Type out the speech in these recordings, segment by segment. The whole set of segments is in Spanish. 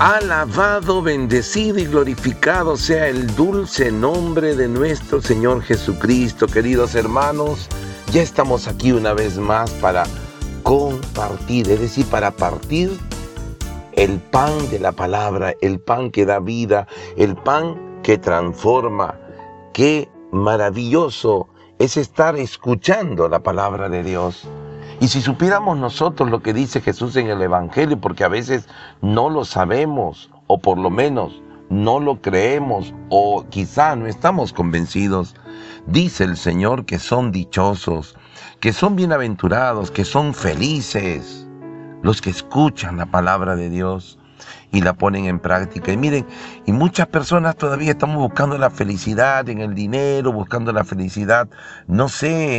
Alabado, bendecido y glorificado sea el dulce nombre de nuestro Señor Jesucristo. Queridos hermanos, ya estamos aquí una vez más para compartir, es decir, para partir el pan de la palabra, el pan que da vida, el pan que transforma. Qué maravilloso es estar escuchando la palabra de Dios. Y si supiéramos nosotros lo que dice Jesús en el Evangelio, porque a veces no lo sabemos, o por lo menos no lo creemos, o quizá no estamos convencidos, dice el Señor que son dichosos, que son bienaventurados, que son felices los que escuchan la palabra de Dios y la ponen en práctica. Y miren, y muchas personas todavía estamos buscando la felicidad en el dinero, buscando la felicidad, no sé,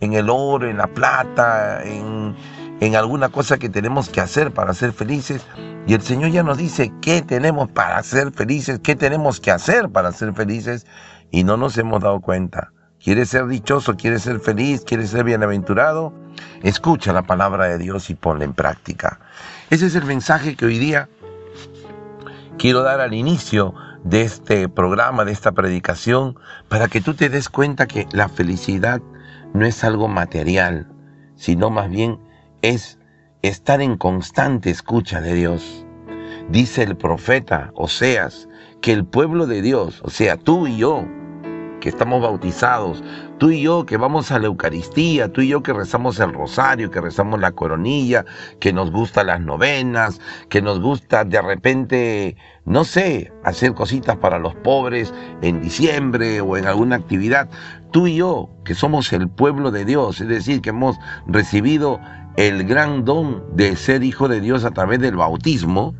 en el oro, en la plata, en alguna cosa que tenemos que hacer para ser felices. Y el Señor ya nos dice qué tenemos para ser felices, qué tenemos que hacer para ser felices, y no nos hemos dado cuenta. ¿Quieres ser dichoso? ¿Quieres ser feliz? ¿Quieres ser bienaventurado? Escucha la palabra de Dios y ponla en práctica. Ese es el mensaje que hoy día quiero dar al inicio de este programa, de esta predicación, para que tú te des cuenta que la felicidad no es algo material, sino más bien es estar en constante escucha de Dios. Dice el profeta Oseas que el pueblo de Dios, o sea, tú y yo, que estamos bautizados, tú y yo que vamos a la Eucaristía, tú y yo que rezamos el rosario, que rezamos la coronilla, que nos gustan las novenas, que nos gusta de repente, no sé, hacer cositas para los pobres en diciembre o en alguna actividad. Tú y yo que somos el pueblo de Dios, es decir, que hemos recibido el gran don de ser hijo de Dios a través del bautismo,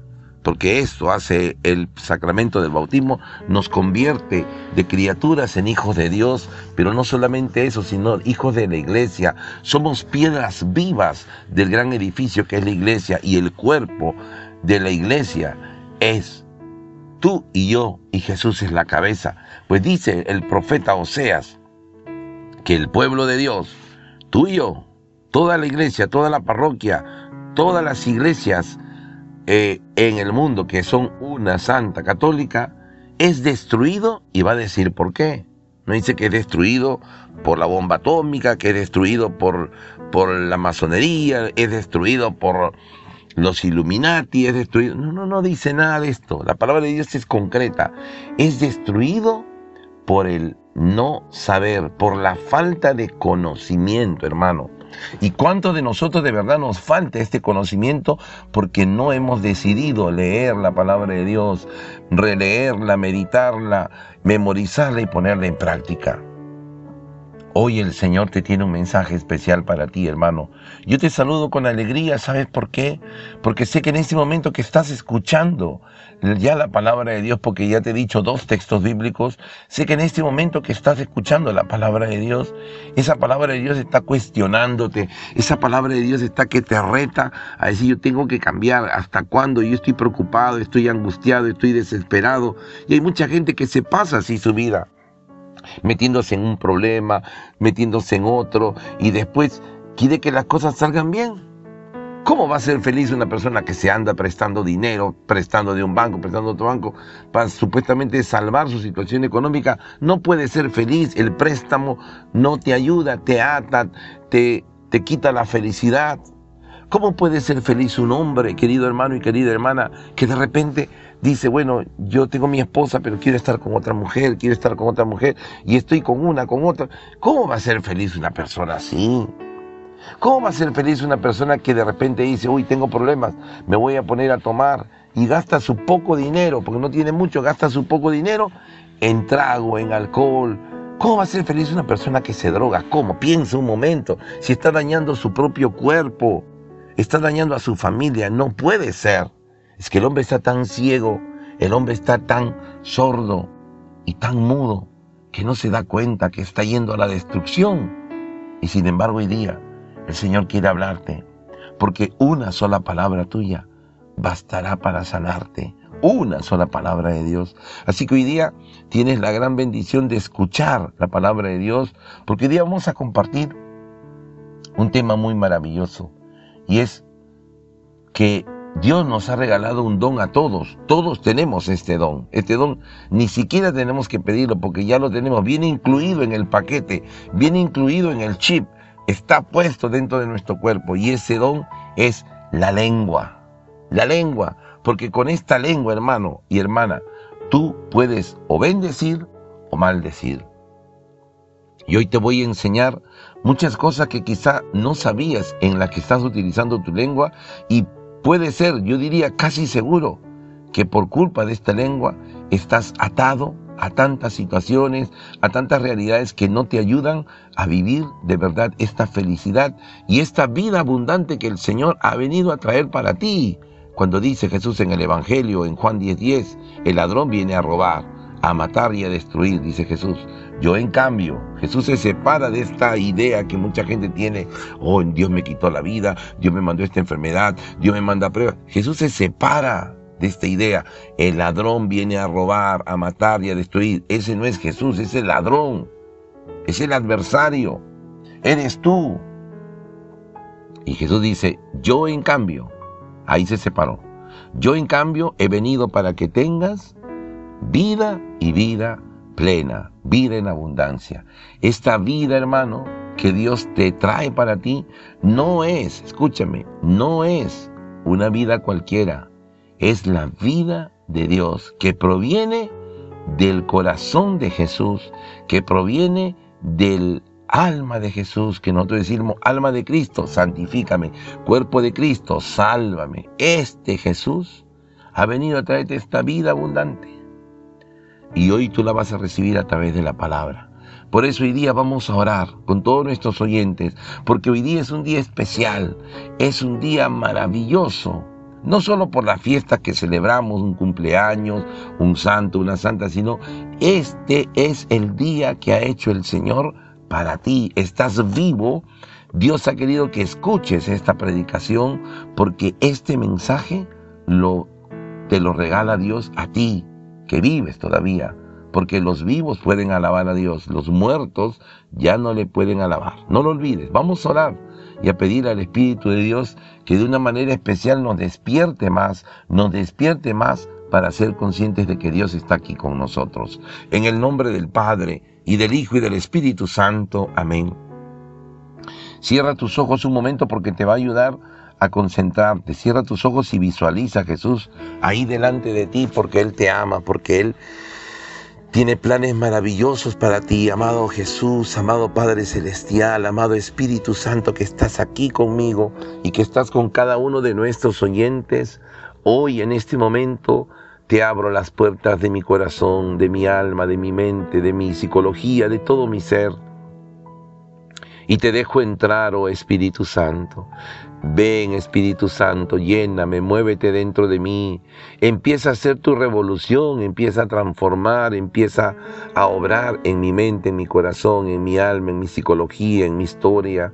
porque esto hace el sacramento del bautismo, nos convierte de criaturas en hijos de Dios, pero no solamente eso, sino hijos de la iglesia. Somos piedras vivas del gran edificio que es la iglesia, y el cuerpo de la iglesia es tú y yo, y Jesús es la cabeza. Pues dice el profeta Oseas que el pueblo de Dios, tú y yo, toda la iglesia, toda la parroquia, todas las iglesias, en el mundo, que son una santa católica, es destruido, y va a decir por qué. No dice que es destruido por la bomba atómica, que es destruido por la masonería, es destruido por los Illuminati, es destruido. No dice nada de esto. La palabra de Dios es concreta. Es destruido por el no saber, por la falta de conocimiento, hermano. ¿Y cuántos de nosotros de verdad nos falta este conocimiento? Porque no hemos decidido leer la palabra de Dios, releerla, meditarla, memorizarla y ponerla en práctica. Hoy el Señor te tiene un mensaje especial para ti, hermano. Yo te saludo con alegría, ¿sabes por qué? Porque sé que en este momento que estás escuchando ya la palabra de Dios, porque ya te he dicho 2 textos bíblicos, sé que en este momento que estás escuchando la palabra de Dios, esa palabra de Dios está cuestionándote, esa palabra de Dios está que te reta a decir: yo tengo que cambiar, ¿hasta cuándo? Yo estoy preocupado, estoy angustiado, estoy desesperado. Y hay mucha gente que se pasa así su vida, metiéndose en un problema, metiéndose en otro, y después quiere que las cosas salgan bien. ¿Cómo va a ser feliz una persona que se anda prestando dinero, prestando de un banco, prestando de otro banco, para supuestamente salvar su situación económica? No puede ser feliz. El préstamo no te ayuda, te ata, te quita la felicidad. ¿Cómo puede ser feliz un hombre, querido hermano y querida hermana, que de repente dice: bueno, yo tengo mi esposa, pero quiero estar con otra mujer, y estoy con una, con otra? ¿Cómo va a ser feliz una persona así? ¿Cómo va a ser feliz una persona que de repente dice: uy, tengo problemas, me voy a poner a tomar, y gasta su poco dinero, porque no tiene mucho, gasta su poco dinero en trago, en alcohol? ¿Cómo va a ser feliz una persona que se droga? ¿Cómo? Piensa un momento, si está dañando su propio cuerpo, está dañando a su familia. No puede ser. Es que el hombre está tan ciego, el hombre está tan sordo y tan mudo, que no se da cuenta que está yendo a la destrucción. Y sin embargo hoy día el Señor quiere hablarte, porque una sola palabra tuya bastará para sanarte. Una sola palabra de Dios. Así que hoy día tienes la gran bendición de escuchar la palabra de Dios, porque hoy día vamos a compartir un tema muy maravilloso. Y es que Dios nos ha regalado un don a todos. Todos tenemos este don. Este don ni siquiera tenemos que pedirlo porque ya lo tenemos. Viene incluido en el paquete, viene incluido en el chip. Está puesto dentro de nuestro cuerpo y ese don es la lengua. La lengua, porque con esta lengua, hermano y hermana, tú puedes o bendecir o maldecir. Y hoy te voy a enseñar muchas cosas que quizá no sabías en las que estás utilizando tu lengua y puede ser, yo diría casi seguro, que por culpa de esta lengua estás atado a tantas situaciones, a tantas realidades que no te ayudan a vivir de verdad esta felicidad y esta vida abundante que el Señor ha venido a traer para ti. Cuando dice Jesús en el Evangelio, en Juan 10:10, el ladrón viene a robar, a matar y a destruir, dice Jesús. Yo en cambio, Jesús se separa de esta idea que mucha gente tiene, oh, Dios me quitó la vida, Dios me mandó esta enfermedad, Dios me manda pruebas. Jesús se separa de esta idea, el ladrón viene a robar, a matar y a destruir. Ese no es Jesús, es el ladrón, es el adversario, eres tú. Y Jesús dice, yo en cambio, ahí se separó, yo en cambio he venido para que tengas vida y vida plena, vida en abundancia. Esta vida, hermano, que Dios te trae para ti, no es, escúchame, no es una vida cualquiera, es la vida de Dios que proviene del corazón de Jesús, que proviene del alma de Jesús, que nosotros decimos alma de Cristo, santifícame, cuerpo de Cristo, sálvame. Este Jesús ha venido a traerte esta vida abundante. Y hoy tú la vas a recibir a través de la palabra. Por eso hoy día vamos a orar con todos nuestros oyentes, porque hoy día es un día especial, es un día maravilloso. No solo por las fiestas que celebramos, un cumpleaños, un santo, una santa, sino este es el día que ha hecho el Señor para ti. Estás vivo. Dios ha querido que escuches esta predicación, porque este mensaje te lo regala Dios a ti, que vives todavía, porque los vivos pueden alabar a Dios, los muertos ya no le pueden alabar. No lo olvides, vamos a orar y a pedir al Espíritu de Dios que de una manera especial nos despierte más para ser conscientes de que Dios está aquí con nosotros. En el nombre del Padre, y del Hijo, y del Espíritu Santo. Amén. Cierra tus ojos un momento porque te va a ayudar a concentrarte. Cierra tus ojos y visualiza a Jesús ahí delante de ti, porque Él te ama, porque Él tiene planes maravillosos para ti. Amado Jesús, amado Padre Celestial, amado Espíritu Santo, que estás aquí conmigo y que estás con cada uno de nuestros oyentes. Hoy, en este momento, te abro las puertas de mi corazón, de mi alma, de mi mente, de mi psicología, de todo mi ser. Y te dejo entrar, oh Espíritu Santo. Ven, Espíritu Santo, lléname, muévete dentro de mí. Empieza a hacer tu revolución, empieza a transformar, empieza a obrar en mi mente, en mi corazón, en mi alma, en mi psicología, en mi historia.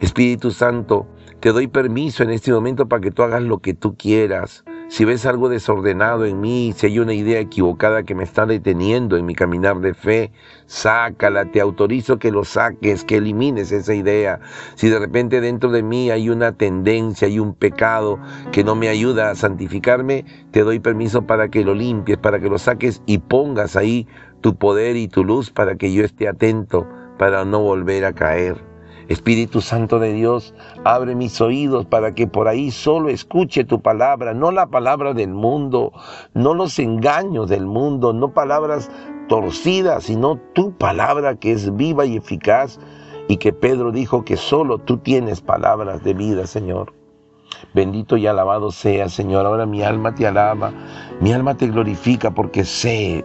Espíritu Santo, te doy permiso en este momento para que tú hagas lo que tú quieras. Si ves algo desordenado en mí, si hay una idea equivocada que me está deteniendo en mi caminar de fe, sácala, te autorizo que lo saques, que elimines esa idea. Si de repente dentro de mí hay una tendencia, hay un pecado que no me ayuda a santificarme, te doy permiso para que lo limpies, para que lo saques y pongas ahí tu poder y tu luz para que yo esté atento, para no volver a caer. Espíritu Santo de Dios, abre mis oídos para que por ahí solo escuche tu palabra, no la palabra del mundo, no los engaños del mundo, no palabras torcidas, sino tu palabra que es viva y eficaz y que Pedro dijo que solo tú tienes palabras de vida, Señor. Bendito y alabado sea, Señor. Ahora mi alma te alaba, mi alma te glorifica porque sé,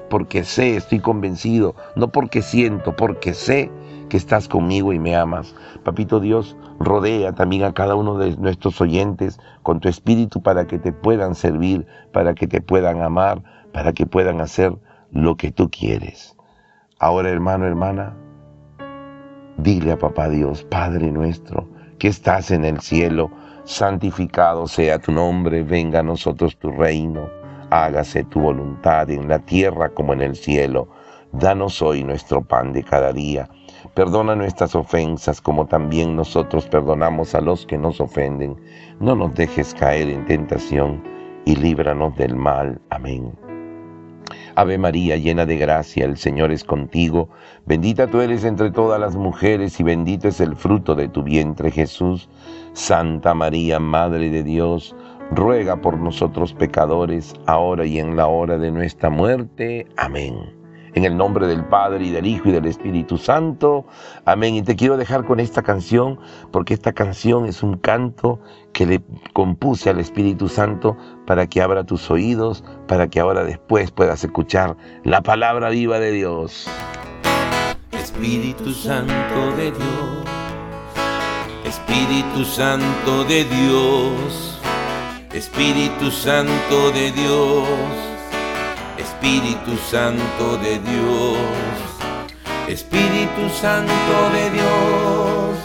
estoy convencido, no porque siento, porque sé que estás conmigo y me amas. Papito Dios, rodea también a cada uno de nuestros oyentes con tu espíritu para que te puedan servir, para que te puedan amar, para que puedan hacer lo que tú quieres. Ahora, hermano, hermana, dile a Papá Dios, Padre nuestro, que estás en el cielo, santificado sea tu nombre, venga a nosotros tu reino, hágase tu voluntad en la tierra como en el cielo. Danos hoy nuestro pan de cada día. Perdona nuestras ofensas como también nosotros perdonamos a los que nos ofenden. No nos dejes caer en tentación y líbranos del mal. Amén. Ave María, llena de gracia, el Señor es contigo. Bendita tú eres entre todas las mujeres y bendito es el fruto de tu vientre, Jesús. Santa María, Madre de Dios, ruega por nosotros pecadores, ahora y en la hora de nuestra muerte. Amén. En el nombre del Padre, y del Hijo, y del Espíritu Santo. Amén. Y te quiero dejar con esta canción, porque esta canción es un canto que le compuse al Espíritu Santo para que abra tus oídos, para que ahora después puedas escuchar la palabra viva de Dios. Espíritu Santo de Dios, Espíritu Santo de Dios, Espíritu Santo de Dios, Espíritu Santo de Dios, Espíritu Santo de Dios,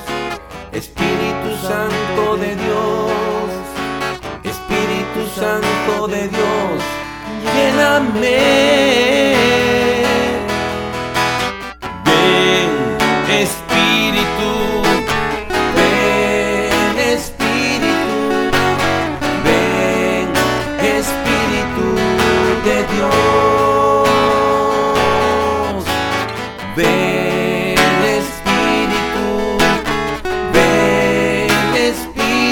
Espíritu Santo de Dios, Espíritu Santo de Dios, lléname. Ven Espíritu, ven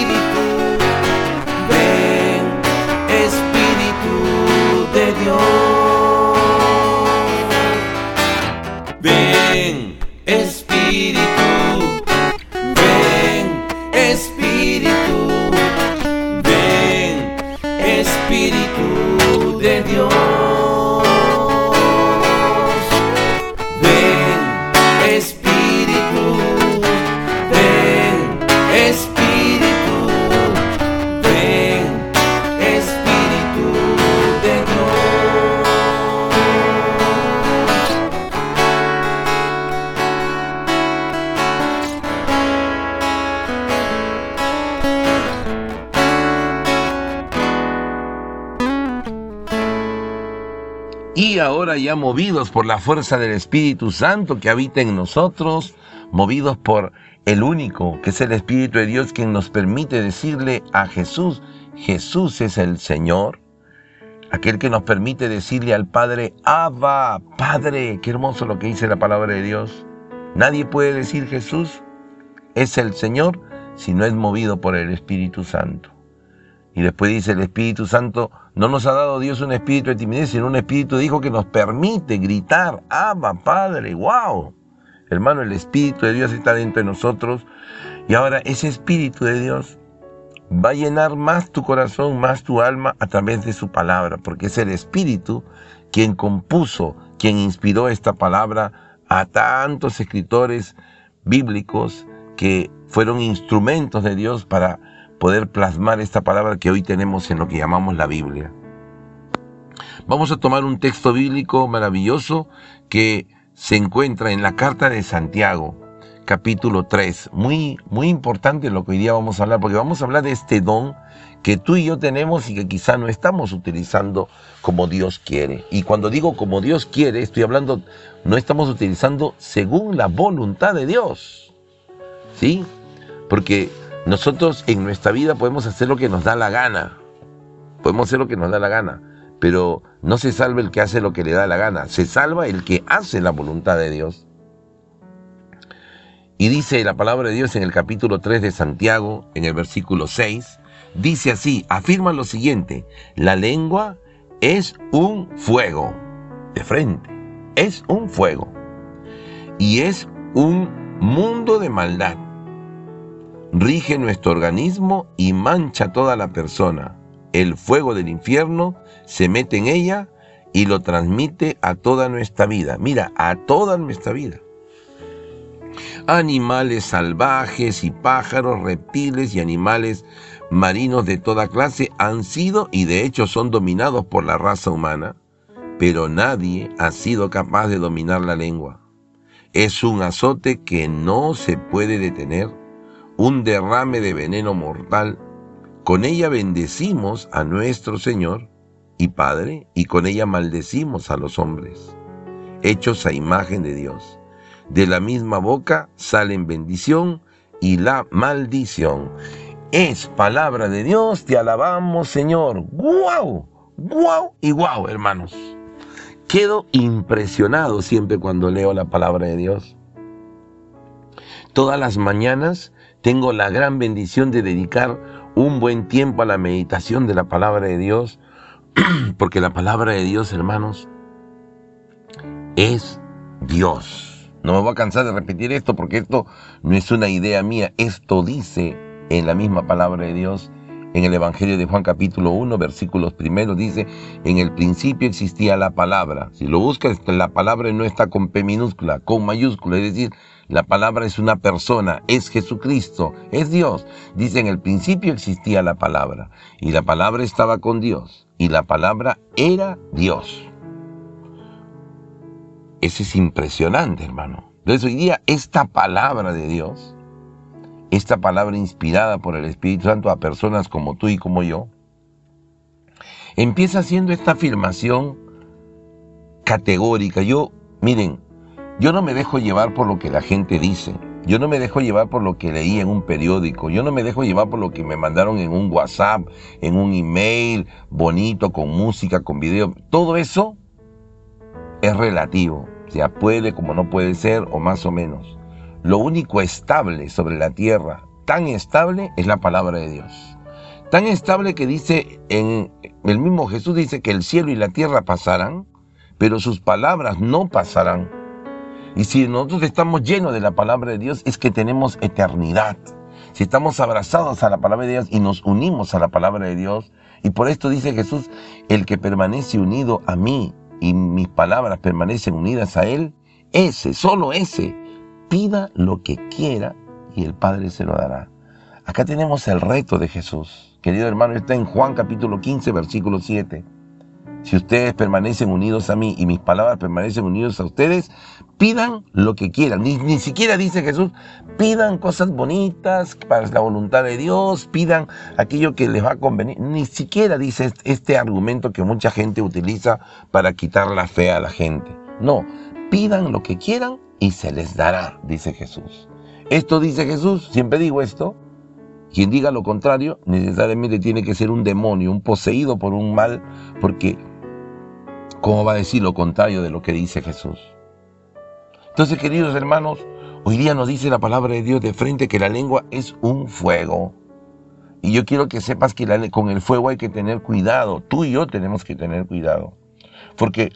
Espíritu de Dios. Y ahora ya movidos por la fuerza del Espíritu Santo que habita en nosotros, movidos por el único, que es el Espíritu de Dios, quien nos permite decirle a Jesús, Jesús es el Señor, aquel que nos permite decirle al Padre, Abba, Padre. Qué hermoso lo que dice la palabra de Dios. Nadie puede decir Jesús es el Señor si no es movido por el Espíritu Santo. Y después dice el Espíritu Santo, no nos ha dado Dios un espíritu de timidez, sino un espíritu de hijo que nos permite gritar, Abba, Padre. ¡Wow! Hermano, el Espíritu de Dios está dentro de nosotros. Y ahora ese Espíritu de Dios va a llenar más tu corazón, más tu alma a través de su palabra. Porque es el Espíritu quien compuso, quien inspiró esta palabra a tantos escritores bíblicos que fueron instrumentos de Dios para poder plasmar esta palabra que hoy tenemos en lo que llamamos la Biblia. Vamos a tomar un texto bíblico maravilloso que se encuentra en la carta de Santiago, capítulo 3. Muy importante lo que hoy día vamos a hablar, porque vamos a hablar de este don que tú y yo tenemos y que quizá no estamos utilizando como Dios quiere. Y cuando digo como Dios quiere, estoy hablando, no estamos utilizando según la voluntad de Dios. ¿Sí? Porque nosotros en nuestra vida podemos hacer lo que nos da la gana, pero no se salva el que hace lo que le da la gana, se salva el que hace la voluntad de Dios. Y dice la palabra de Dios en el capítulo 3 de Santiago, en el versículo 6, dice así, afirma lo siguiente, la lengua es un fuego, de frente, es un fuego, y es un mundo de maldad. Rige nuestro organismo y mancha toda la persona. El fuego del infierno se mete en ella y lo transmite a toda nuestra vida. Mira, a toda nuestra vida. Animales salvajes y pájaros, reptiles y animales marinos de toda clase han sido y de hecho son dominados por la raza humana, pero nadie ha sido capaz de dominar la lengua. Es un azote que no se puede detener, un derrame de veneno mortal. Con ella bendecimos a nuestro Señor y Padre, y con ella maldecimos a los hombres, hechos a imagen de Dios. de la misma boca salen bendición y la maldición. Es palabra de Dios, te alabamos, Señor. ¡Guau! ¡Guau! Y guau, hermanos. Quedo impresionado siempre cuando leo la palabra de Dios. Todas las mañanas tengo la gran bendición de dedicar un buen tiempo a la meditación de la palabra de Dios, porque la palabra de Dios, hermanos, es Dios. No me voy a cansar de repetir esto, porque esto no es una idea mía, esto dice en la misma palabra de Dios, en el Evangelio de Juan capítulo 1, versículos primeros, dice: en el principio existía la palabra. Si lo buscas, la palabra no está con P minúscula, con mayúscula, es decir, la palabra es una persona, es Jesucristo, es Dios. Dice: en el principio existía la palabra, y la palabra estaba con Dios, y la palabra era Dios. Eso es impresionante, hermano. Entonces hoy día esta palabra de Dios, esta palabra inspirada por el Espíritu Santo a personas como tú y como yo, empieza haciendo esta afirmación categórica. Yo no me dejo llevar por lo que la gente dice. Yo no me dejo llevar por lo que leí en un periódico. Yo no me dejo llevar por lo que me mandaron en un WhatsApp, en un email bonito, con música, con video. Todo eso es relativo. O sea, puede como no puede ser, o más o menos. Lo único estable sobre la tierra, tan estable, es la palabra de Dios. Tan estable que dice, el mismo Jesús dice que el cielo y la tierra pasarán, pero sus palabras no pasarán. Y si nosotros estamos llenos de la palabra de Dios, es que tenemos eternidad. Si estamos abrazados a la palabra de Dios y nos unimos a la palabra de Dios, y por esto dice Jesús: el que permanece unido a mí y mis palabras permanecen unidas a él, ese, solo ese, pida lo que quiera y el Padre se lo dará. Acá tenemos el reto de Jesús. Querido hermano, está en Juan capítulo 15, versículo 7. Si ustedes permanecen unidos a mí y mis palabras permanecen unidas a ustedes, pidan lo que quieran. Ni siquiera dice Jesús, pidan cosas bonitas para la voluntad de Dios, pidan aquello que les va a convenir. Ni siquiera dice este argumento que mucha gente utiliza para quitar la fe a la gente. No, pidan lo que quieran y se les dará, dice Jesús. Esto dice Jesús, siempre digo esto. Quien diga lo contrario, necesariamente tiene que ser un demonio, un poseído por un mal, porque ¿cómo va a decir lo contrario de lo que dice Jesús? Entonces, queridos hermanos, hoy día nos dice la palabra de Dios de frente que la lengua es un fuego. Y yo quiero que sepas que con el fuego hay que tener cuidado. Tú y yo tenemos que tener cuidado. Porque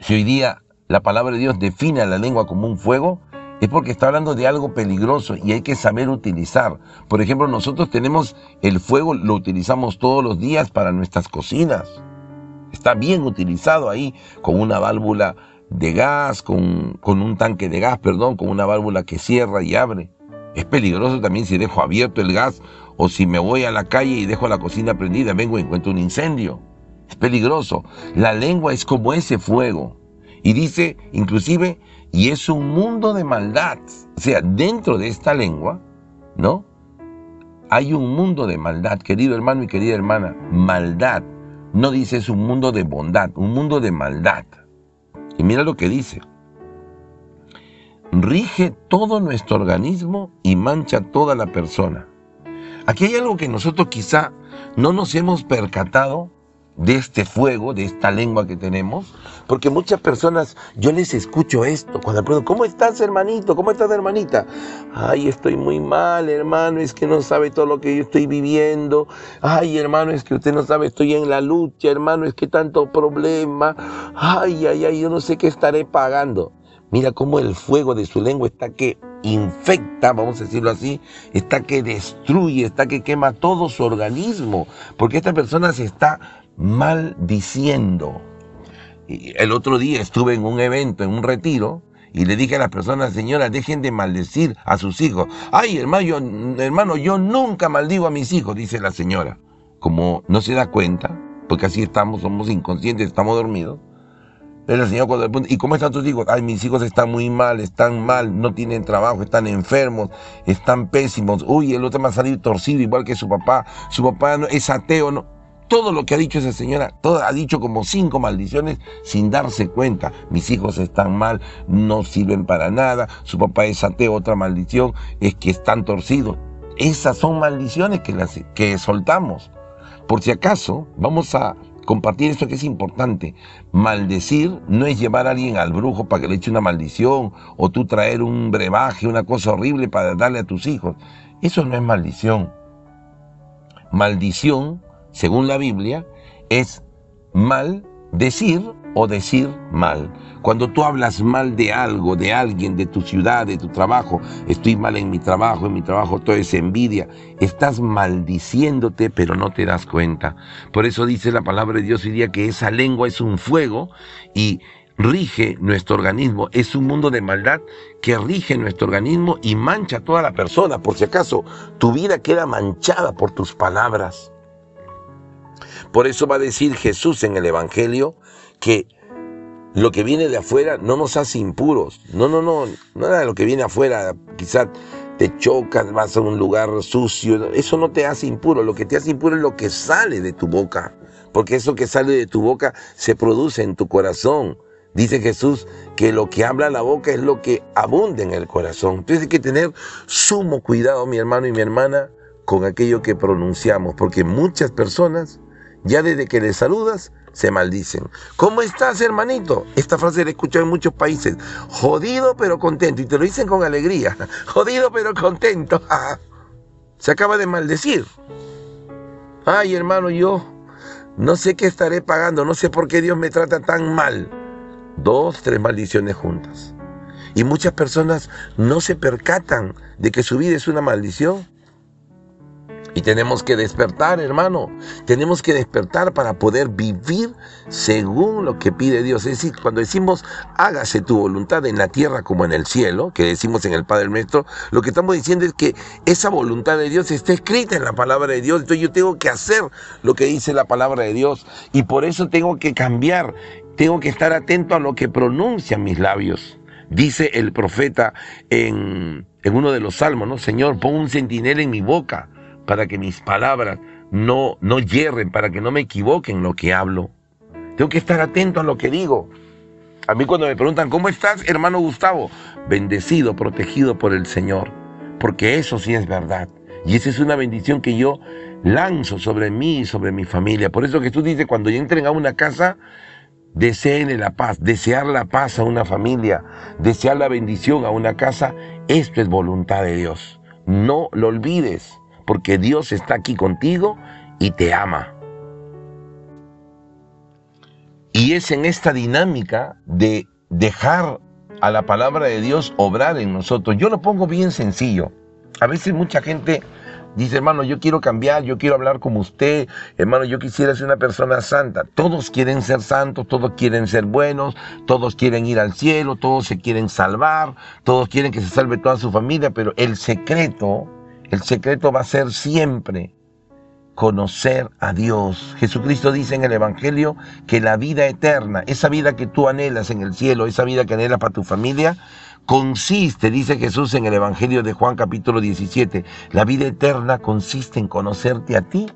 si hoy día la palabra de Dios define a la lengua como un fuego, es porque está hablando de algo peligroso y hay que saber utilizar. Por ejemplo, nosotros tenemos el fuego, lo utilizamos todos los días para nuestras cocinas. Está bien utilizado ahí, con una válvula de gas, con un tanque de gas, perdón, con una válvula que cierra y abre. Es peligroso también si dejo abierto el gas, o si me voy a la calle y dejo la cocina prendida, vengo y encuentro un incendio. Es peligroso. La lengua es como ese fuego. Y dice, inclusive, y es un mundo de maldad. O sea, dentro de esta lengua, ¿no?, hay un mundo de maldad, querido hermano y querida hermana. Maldad. No dice es un mundo de bondad, un mundo de maldad. Y mira lo que dice: rige todo nuestro organismo y mancha toda la persona. Aquí hay algo que nosotros quizá no nos hemos percatado de este fuego, de esta lengua que tenemos, porque muchas personas, yo les escucho esto, cuando pregunto, ¿cómo estás, hermanito? ¿Cómo estás, hermanita? Ay, estoy muy mal, hermano, es que no sabe todo lo que yo estoy viviendo. Ay, hermano, es que usted no sabe, estoy en la lucha, hermano, es que tanto problema. Ay, ay, ay, yo no sé qué estaré pagando. Mira cómo el fuego de su lengua está que infecta, vamos a decirlo así, está que destruye, está que quema todo su organismo, porque esta persona se está maldiciendo. Y el otro día estuve en un evento, en un retiro, y le dije a las personas: señoras, dejen de maldecir a sus hijos. Ay, hermano, yo nunca maldigo a mis hijos, dice la señora. Como no se da cuenta, porque así estamos, somos inconscientes, estamos dormidos. La señora cuando le pregunta: ¿y cómo están tus hijos? Ay, mis hijos están mal, no tienen trabajo, están enfermos, están pésimos. Uy, el otro va a salir torcido igual que su papá no, es ateo, no. todo lo que ha dicho esa señora, ha dicho como 5 maldiciones sin darse cuenta. Mis hijos están mal, no sirven para nada, su papá es ateo, otra maldición es que están torcidos. Esas son maldiciones que soltamos. Por si acaso, vamos a compartir esto que es importante. Maldecir no es llevar a alguien al brujo para que le eche una maldición, o tú traer un brebaje, una cosa horrible para darle a tus hijos. Eso no es maldición. Maldición, según la Biblia, es maldecir o decir mal. Cuando tú hablas mal de algo, de alguien, de tu ciudad, de tu trabajo, estoy mal en mi trabajo todo es envidia, estás maldiciéndote pero no te das cuenta. Por eso dice la palabra de Dios hoy día que esa lengua es un fuego y rige nuestro organismo, es un mundo de maldad que rige nuestro organismo y mancha a toda la persona. Por si acaso, tu vida queda manchada por tus palabras. Por eso va a decir Jesús en el Evangelio que lo que viene de afuera no nos hace impuros. No, nada de lo que viene afuera, quizás te chocas, vas a un lugar sucio, eso no te hace impuro. Lo que te hace impuro es lo que sale de tu boca, porque eso que sale de tu boca se produce en tu corazón. Dice Jesús que lo que habla la boca es lo que abunda en el corazón. Entonces hay que tener sumo cuidado, mi hermano y mi hermana, con aquello que pronunciamos, porque muchas personas, ya desde que les saludas, se maldicen. ¿Cómo estás, hermanito? Esta frase la he escuchado en muchos países. Jodido, pero contento. Y te lo dicen con alegría. Jodido, pero contento. Se acaba de maldecir. Ay, hermano, yo no sé qué estaré pagando. No sé por qué Dios me trata tan mal. 2, 3 maldiciones juntas. Y muchas personas no se percatan de que su vida es una maldición. Y tenemos que despertar, hermano. Tenemos que despertar para poder vivir según lo que pide Dios. Es decir, cuando decimos, hágase tu voluntad en la tierra como en el cielo, que decimos en el Padre Nuestro, lo que estamos diciendo es que esa voluntad de Dios está escrita en la palabra de Dios. Entonces yo tengo que hacer lo que dice la palabra de Dios. Y por eso tengo que cambiar. Tengo que estar atento a lo que pronuncian mis labios. Dice el profeta en uno de los salmos, ¿no? Señor, pon un centinela en mi boca, para que mis palabras no yerren, para que no me equivoquen lo que hablo. Tengo que estar atento a lo que digo. A mí cuando me preguntan, ¿cómo estás, hermano Gustavo? Bendecido, protegido por el Señor, porque eso sí es verdad. Y esa es una bendición que yo lanzo sobre mí y sobre mi familia. Por eso Jesús dice, cuando yo entren a una casa, deseen la paz. Desear la paz a una familia, desear la bendición a una casa, esto es voluntad de Dios. No lo olvides, porque Dios está aquí contigo y te ama. Y es en esta dinámica de dejar a la palabra de Dios obrar en nosotros. Yo lo pongo bien sencillo. A veces mucha gente dice, hermano, yo quiero cambiar, yo quiero hablar como usted, hermano, yo quisiera ser una persona santa. Todos quieren ser santos, todos quieren ser buenos, todos quieren ir al cielo, todos se quieren salvar, todos quieren que se salve toda su familia, pero el secreto va a ser siempre conocer a Dios. Jesucristo dice en el Evangelio que la vida eterna, esa vida que tú anhelas en el cielo, esa vida que anhelas para tu familia, consiste, dice Jesús en el Evangelio de Juan capítulo 17, la vida eterna consiste en conocerte a ti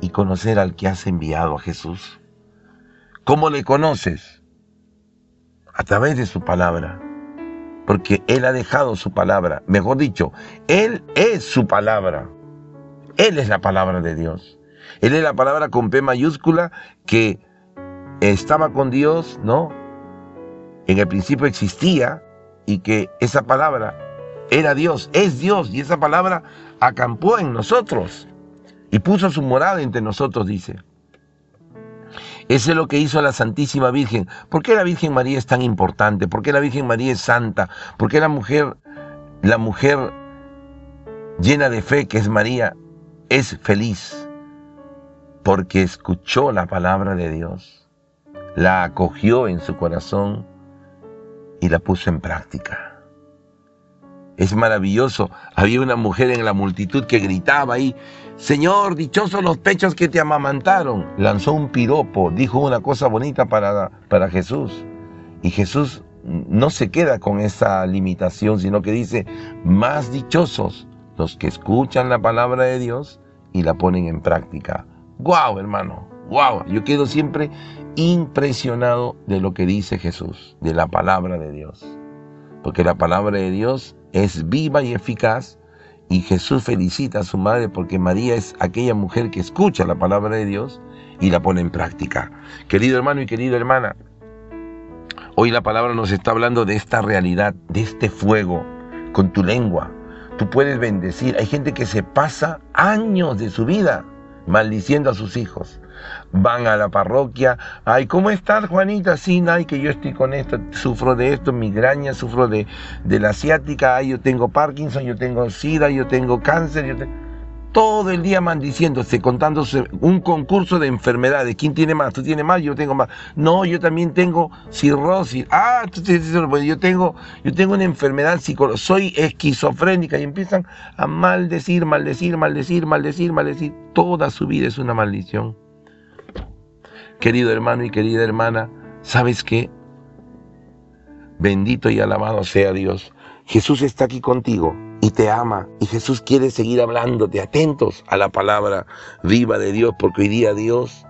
y conocer al que has enviado a Jesús. ¿Cómo le conoces? A través de su palabra. Porque Él ha dejado su palabra. Mejor dicho, Él es su palabra. Él es la palabra de Dios. Él es la palabra con P mayúscula que estaba con Dios, ¿no? En el principio existía y que esa palabra era Dios, es Dios. Y esa palabra acampó en nosotros y puso su morada entre nosotros, dice. Eso es lo que hizo la Santísima Virgen. ¿Por qué la Virgen María es tan importante? ¿Por qué la Virgen María es santa? ¿Por qué la mujer llena de fe que es María es feliz? Porque escuchó la palabra de Dios, la acogió en su corazón y la puso en práctica. Es maravilloso. Había una mujer en la multitud que gritaba ahí, Señor, dichosos los pechos que te amamantaron. Lanzó un piropo, dijo una cosa bonita para Jesús. Y Jesús no se queda con esa limitación, sino que dice, más dichosos los que escuchan la palabra de Dios y la ponen en práctica. ¡Guau, hermano! ¡Wow! Yo quedo siempre impresionado de lo que dice Jesús, de la palabra de Dios. Porque la palabra de Dios es viva y eficaz. Y Jesús felicita a su madre porque María es aquella mujer que escucha la palabra de Dios y la pone en práctica. Querido hermano y querida hermana, hoy la palabra nos está hablando de esta realidad, de este fuego. Con tu lengua tú puedes bendecir. Hay gente que se pasa años de su vida maldiciendo a sus hijos. Van a la parroquia. Ay, ¿cómo estás, Juanita? Sí, ay, que yo estoy con esto, sufro de esto, migraña, sufro de la ciática. Ay, yo tengo Parkinson, yo tengo SIDA, yo tengo cáncer. Todo el día maldiciéndose, contándose un concurso de enfermedades. ¿Quién tiene más? ¿Tú tienes más? Yo tengo más. No, yo también tengo cirrosis. Ah, tú tienes cirrosis. Yo tengo una enfermedad psicológica. Soy esquizofrénica. Y empiezan a maldecir. Toda su vida es una maldición. Querido hermano y querida hermana, ¿sabes qué? Bendito y alabado sea Dios. Jesús está aquí contigo y te ama. Y Jesús quiere seguir hablándote. Atentos a la palabra viva de Dios, porque hoy día Dios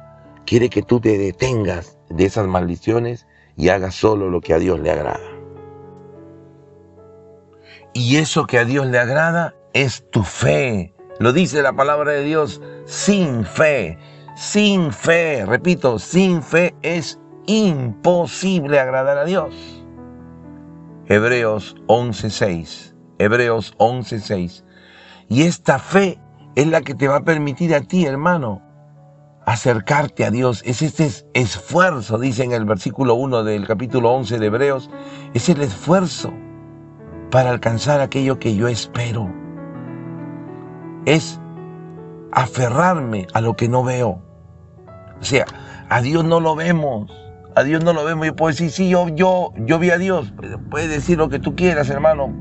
quiere que tú te detengas de esas maldiciones y hagas solo lo que a Dios le agrada. Y eso que a Dios le agrada es tu fe. Lo dice la palabra de Dios, sin fe. Sin fe, repito, sin fe es imposible agradar a Dios. Hebreos 11:6. Hebreos 11:6. Y esta fe es la que te va a permitir a ti, hermano, acercarte a Dios. Es este esfuerzo, dice en el versículo 1 del capítulo 11 de Hebreos. Es el esfuerzo para alcanzar aquello que yo espero. Es aferrarme a lo que no veo. O sea, a Dios no lo vemos, a Dios no lo vemos. Yo puedo decir, sí, yo vi a Dios. Puedes decir lo que tú quieras, hermano.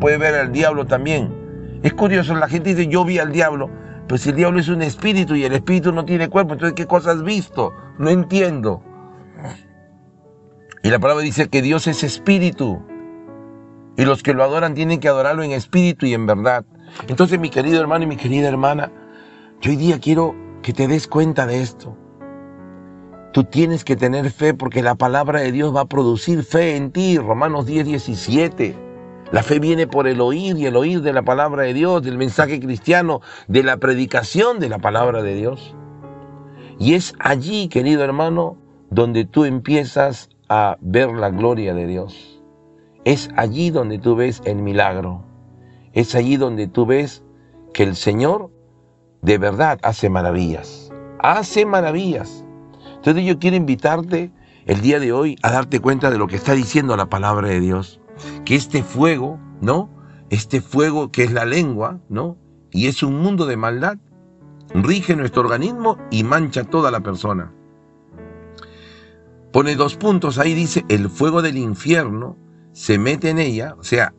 Puedes ver al diablo también. Es curioso, la gente dice, yo vi al diablo. Pero si el diablo es un espíritu y el espíritu no tiene cuerpo, entonces, ¿qué cosa has visto? No entiendo. Y la palabra dice que Dios es espíritu. Y los que lo adoran tienen que adorarlo en espíritu y en verdad. Entonces, mi querido hermano y mi querida hermana, yo hoy día quiero que te des cuenta de esto. Tú tienes que tener fe porque la palabra de Dios va a producir fe en ti. Romanos 10:17. La fe viene por el oír y el oír de la palabra de Dios, del mensaje cristiano, de la predicación de la palabra de Dios. Y es allí, querido hermano, donde tú empiezas a ver la gloria de Dios. Es allí donde tú ves el milagro. Es allí donde tú ves que el Señor de verdad hace maravillas. Hace maravillas. Entonces yo quiero invitarte el día de hoy a darte cuenta de lo que está diciendo la palabra de Dios. Que este fuego, ¿no? Este fuego que es la lengua, ¿no? Y es un mundo de maldad. Rige nuestro organismo y mancha toda la persona. Pone 2 puntos ahí, dice, el fuego del infierno se mete en ella, o sea,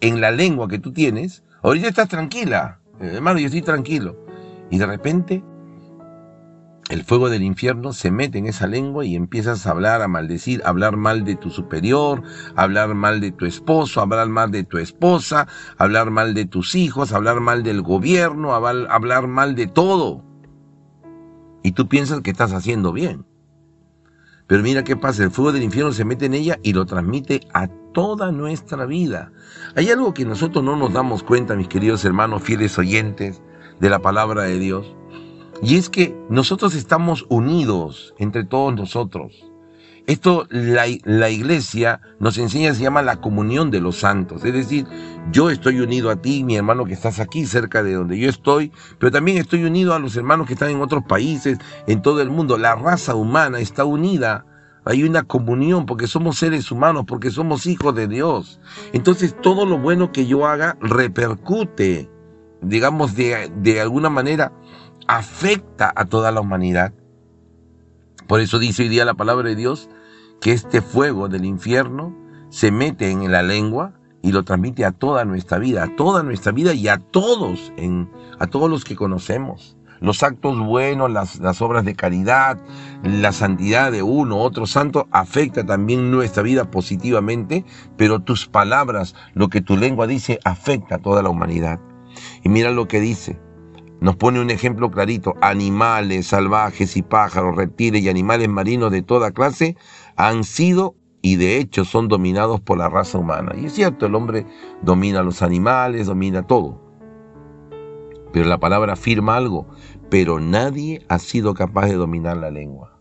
en la lengua que tú tienes. Ahorita estás tranquila, hermano, yo estoy tranquilo. Y de repente, el fuego del infierno se mete en esa lengua y empiezas a hablar, a maldecir, a hablar mal de tu superior, a hablar mal de tu esposo, a hablar mal de tu esposa, a hablar mal de tus hijos, a hablar mal del gobierno, a hablar mal de todo. Y tú piensas que estás haciendo bien. Pero mira qué pasa, el fuego del infierno se mete en ella y lo transmite a toda nuestra vida. Hay algo que nosotros no nos damos cuenta, mis queridos hermanos, fieles oyentes de la palabra de Dios. Y es que nosotros estamos unidos entre todos nosotros. Esto la iglesia nos enseña, se llama la comunión de los santos. Es decir, yo estoy unido a ti, mi hermano que estás aquí cerca de donde yo estoy, pero también estoy unido a los hermanos que están en otros países, en todo el mundo. La raza humana está unida. Hay una comunión porque somos seres humanos, porque somos hijos de Dios. Entonces todo lo bueno que yo haga repercute, digamos, de alguna manera afecta a toda la humanidad. Por eso dice hoy día la palabra de Dios que este fuego del infierno se mete en la lengua y lo transmite a toda nuestra vida y a todos, a todos los que conocemos. Los actos buenos, las obras de caridad, la santidad de uno u otro santo afecta también nuestra vida positivamente, pero tus palabras, lo que tu lengua dice, afecta a toda la humanidad. Y mira lo que dice, Nos pone un ejemplo clarito. Animales salvajes y pájaros, reptiles y animales marinos de toda clase han sido y de hecho son dominados por la raza humana. Y es cierto, el hombre domina a los animales, domina todo. Pero la palabra afirma algo. Pero nadie ha sido capaz de dominar la lengua.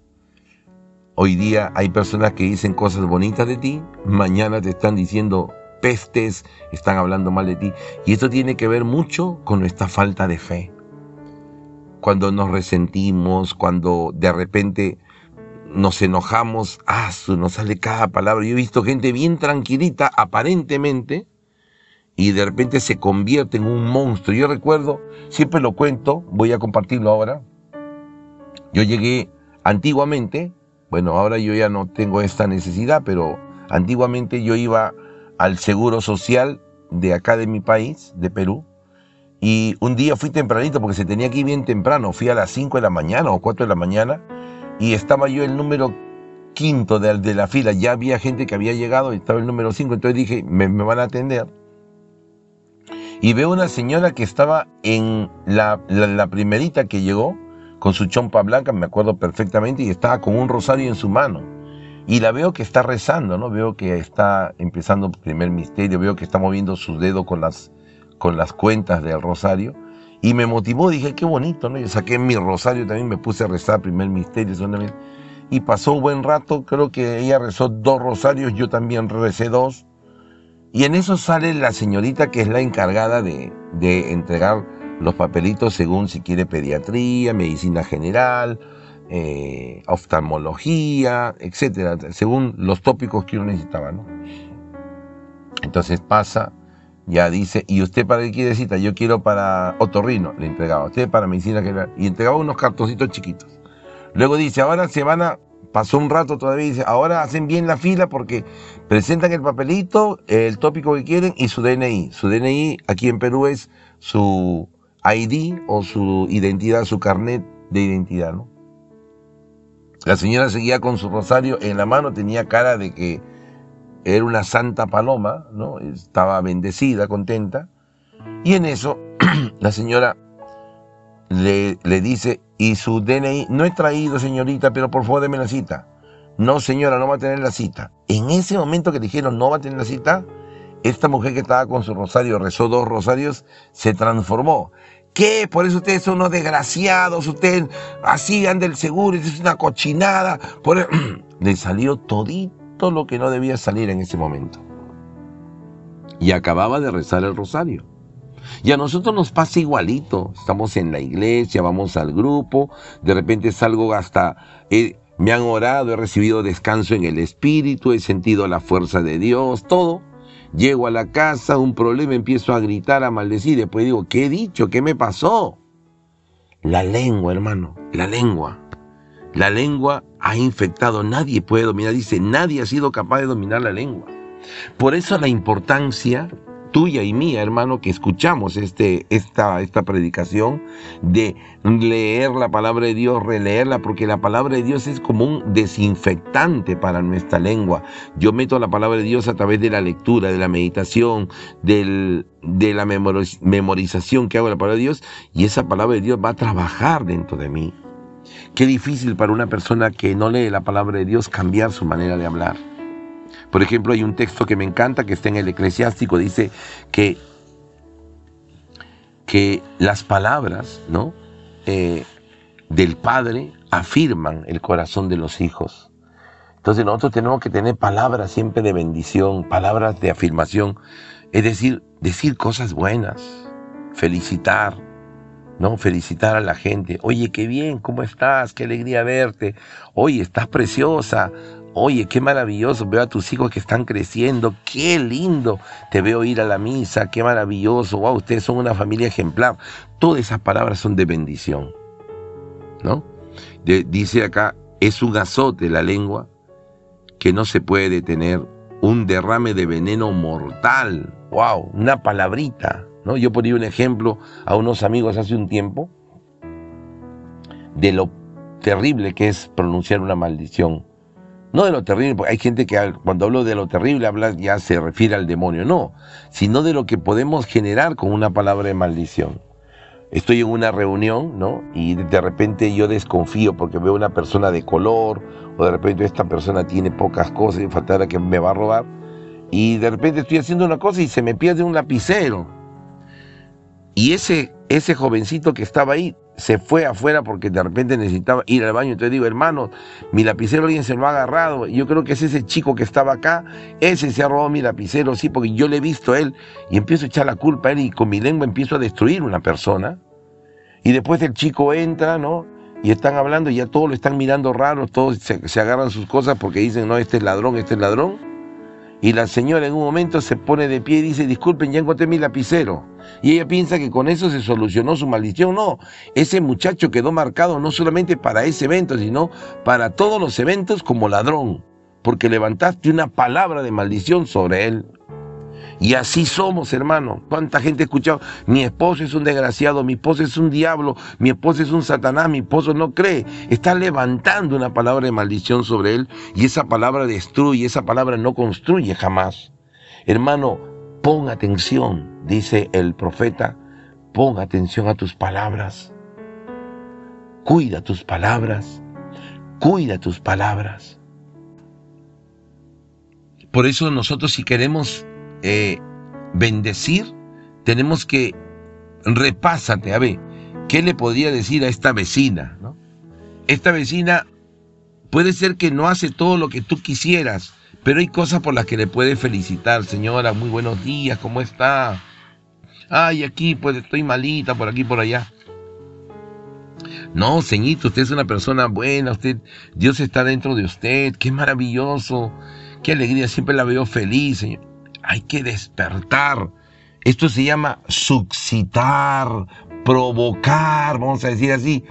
Hoy día hay personas que dicen cosas bonitas de ti, mañana te están diciendo pestes, están hablando mal de ti. Y esto tiene que ver mucho con nuestra falta de fe. Cuando nos resentimos, cuando de repente nos enojamos, nos sale cada palabra. Yo he visto gente bien tranquilita, aparentemente, y de repente se convierte en un monstruo. Yo recuerdo, siempre lo cuento, voy a compartirlo ahora. Yo llegué antiguamente, bueno, ahora yo ya no tengo esta necesidad, pero antiguamente yo iba al Seguro Social de acá de mi país, de Perú, y un día fui tempranito, porque se tenía que ir bien temprano, fui a las 5 de la mañana o 4 de la mañana, y estaba yo el número 5 de la fila. Ya había gente que había llegado y estaba el número 5, entonces dije, me van a atender. Y veo una señora que estaba en la primerita que llegó, con su chompa blanca, me acuerdo perfectamente, y estaba con un rosario en su mano. Y la veo que está rezando, ¿no? Veo que está empezando el primer misterio, veo que está moviendo sus dedos con las cuentas del rosario. Y me motivó, dije, qué bonito, ¿no? Yo saqué mi rosario, también me puse a rezar primer misterio. Y pasó un buen rato, creo que ella rezó 2 rosarios, yo también recé 2. Y en eso sale la señorita que es la encargada de entregar los papelitos según si quiere pediatría, medicina general, oftalmología, etcétera, según los tópicos que uno necesitaba, ¿no? Entonces pasa. Ya dice, ¿y usted para qué quiere cita? Yo quiero para otorrino, le entregaba. Usted para medicina general. Y entregaba unos cartoncitos chiquitos. Luego dice, ahora se van a... Pasó un rato todavía y dice, ahora hacen bien la fila porque presentan el papelito, el tópico que quieren y su DNI. Su DNI aquí en Perú es su ID o su identidad, su carnet de identidad, ¿no? La señora seguía con su rosario en la mano, tenía cara de que... Era una santa paloma, ¿no? Estaba bendecida, contenta. Y en eso la señora le dice, y su DNI, no he traído, señorita, pero por favor deme la cita. No, señora, no va a tener la cita. En ese momento que dijeron no va a tener la cita, esta mujer que estaba con su rosario, rezó 2 rosarios, se transformó. ¿Qué? Por eso ustedes son unos desgraciados, ustedes así andan el seguro, es una cochinada. Le salió todito lo que no debía salir en ese momento. Y acababa de rezar el rosario. Y a nosotros nos pasa igualito. Estamos en la iglesia, vamos al grupo, de repente salgo hasta... me han orado, he recibido descanso en el espíritu, he sentido la fuerza de Dios, todo. Llego a la casa, un problema, empiezo a gritar, a maldecir, después digo, ¿qué he dicho? ¿Qué me pasó? La lengua, hermano, la lengua. La lengua ha infectado, nadie puede dominar, dice, nadie ha sido capaz de dominar la lengua. Por eso la importancia tuya y mía, hermano, que escuchamos esta predicación, de leer la palabra de Dios, releerla, porque la palabra de Dios es como un desinfectante para nuestra lengua. Yo meto la palabra de Dios a través de la lectura, de la meditación, de la memorización que hago de la palabra de Dios, y esa palabra de Dios va a trabajar dentro de mí. Qué difícil para una persona que no lee la palabra de Dios cambiar su manera de hablar. Por ejemplo, hay un texto que me encanta que está en el Eclesiástico, dice que las palabras, ¿no? Del Padre afirman el corazón de los hijos. Entonces nosotros tenemos que tener palabras siempre de bendición, palabras de afirmación, es decir, decir cosas buenas, felicitar, ¿no? Felicitar a la gente. Oye, qué bien, ¿cómo estás? Qué alegría verte. Oye, estás preciosa. Oye, qué maravilloso. Veo a tus hijos que están creciendo. Qué lindo. Te veo ir a la misa. Qué maravilloso. Wow, ustedes son una familia ejemplar. Todas esas palabras son de bendición, ¿no? Dice acá, es un azote la lengua que no se puede detener. Un derrame de veneno mortal. Wow, una palabrita, ¿no? Yo ponía un ejemplo a unos amigos hace un tiempo de lo terrible que es pronunciar una maldición. No de lo terrible, porque hay gente que cuando hablo de lo terrible ya se refiere al demonio, no, sino de lo que podemos generar con una palabra de maldición. estoy en una reunión, ¿no? Y de repente yo desconfío porque veo una persona de color, o de repente esta persona tiene pocas cosas y faltará que me va a robar, y de repente estoy haciendo una cosa y se me pierde un lapicero. Y ese jovencito que estaba ahí se fue afuera porque de repente necesitaba ir al baño. Entonces digo, hermano, mi lapicero alguien se lo ha agarrado. Yo creo que es ese chico que estaba acá, ese se ha robado mi lapicero, sí, porque yo le he visto a él. Y empiezo a echar la culpa a él y con mi lengua empiezo a destruir una persona. Y después el chico entra, ¿no? Y están hablando y ya todos lo están mirando raro, todos se agarran sus cosas porque dicen, no, este es ladrón, este es ladrón. Y la señora en un momento se pone de pie y dice, disculpen, ya encontré mi lapicero. Y ella piensa que con eso se solucionó su maldición. No, ese muchacho quedó marcado no solamente para ese evento, sino para todos los eventos como ladrón, porque levantaste una palabra de maldición sobre él. Y así somos, hermano. ¿Cuánta gente ha escuchado? Mi esposo es un desgraciado, mi esposo es un diablo, mi esposo es un satanás, mi esposo no cree. Está levantando una palabra de maldición sobre él y esa palabra destruye, esa palabra no construye jamás. Hermano, pon atención, dice el profeta, pon atención a tus palabras. Cuida tus palabras, cuida tus palabras. Por eso nosotros, si queremos bendecir, tenemos que repásate, a ver, ¿qué le podría decir a esta vecina? ¿No? Esta vecina puede ser que no hace todo lo que tú quisieras, pero hay cosas por las que le puedes felicitar. Señora, muy buenos días, ¿cómo está? Ay, aquí pues estoy malita, por aquí, por allá. No, señorita, usted es una persona buena, usted, Dios está dentro de usted, qué maravilloso, qué alegría, siempre la veo feliz, señor. Hay que despertar. Esto se llama suscitar, provocar, vamos a decir así,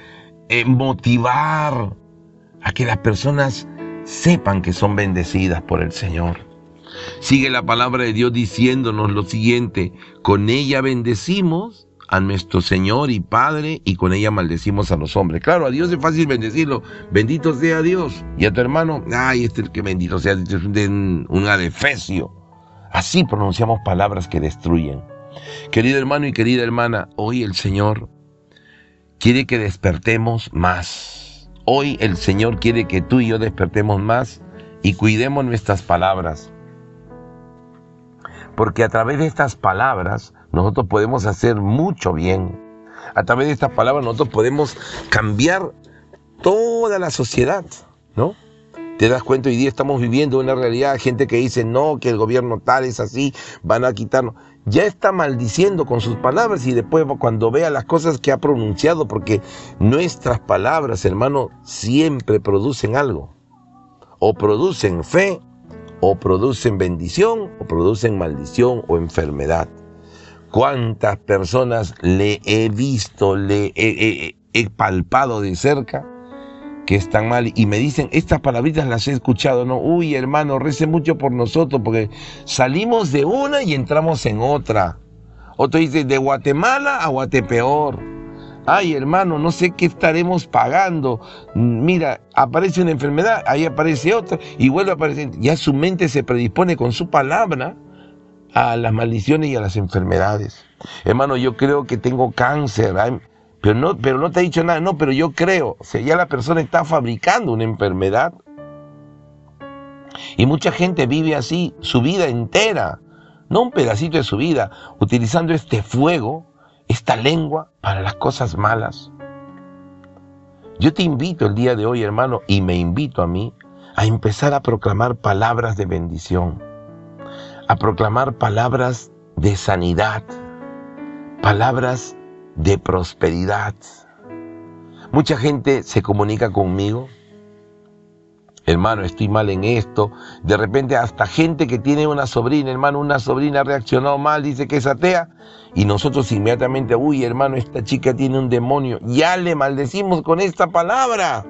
motivar a que las personas sepan que son bendecidas por el Señor. Sigue la palabra de Dios diciéndonos lo siguiente: con ella bendecimos a nuestro Señor y Padre, y con ella maldecimos a los hombres. Claro, a Dios es fácil bendecirlo, bendito sea Dios. Y a tu hermano, ay, este que bendito sea, este es un adefesio. Así pronunciamos palabras que destruyen. Querido hermano y querida hermana, hoy el Señor quiere que despertemos más. Hoy el Señor quiere que tú y yo despertemos más y cuidemos nuestras palabras. Porque a través de estas palabras nosotros podemos hacer mucho bien. A través de estas palabras nosotros podemos cambiar toda la sociedad, ¿no? Te das cuenta, hoy día estamos viviendo una realidad, gente que dice, no, que el gobierno tal es así, van a quitarnos. Ya está maldiciendo con sus palabras y después cuando vea las cosas que ha pronunciado, porque nuestras palabras, hermano, siempre producen algo. O producen fe, o producen bendición, o producen maldición o enfermedad. ¿Cuántas personas le he visto, le he palpado de cerca? Que están mal y me dicen, estas palabritas las he escuchado, ¿no? Uy, hermano, rece mucho por nosotros porque salimos de una y entramos en otra. Otro dice, de Guatemala a Guatepeor. Ay, hermano, no sé qué estaremos pagando. Mira, aparece una enfermedad, ahí aparece otra y vuelve a aparecer. Ya su mente se predispone con su palabra a las maldiciones y a las enfermedades. Hermano, yo creo que tengo cáncer, ¿eh? Pero no te ha dicho nada, no, pero yo creo. O sea, ya la persona está fabricando una enfermedad. Y mucha gente vive así su vida entera, no un pedacito de su vida, utilizando este fuego, esta lengua, para las cosas malas. Yo te invito el día de hoy, hermano, y me invito a mí, a empezar a proclamar palabras de bendición, a proclamar palabras de sanidad, palabras de prosperidad. Mucha gente se comunica conmigo, hermano, estoy mal en esto. De repente hasta gente que tiene una sobrina, hermano, una sobrina ha reaccionado mal, dice que es atea, y nosotros inmediatamente, uy, hermano, esta chica tiene un demonio, ya le maldecimos con esta palabra.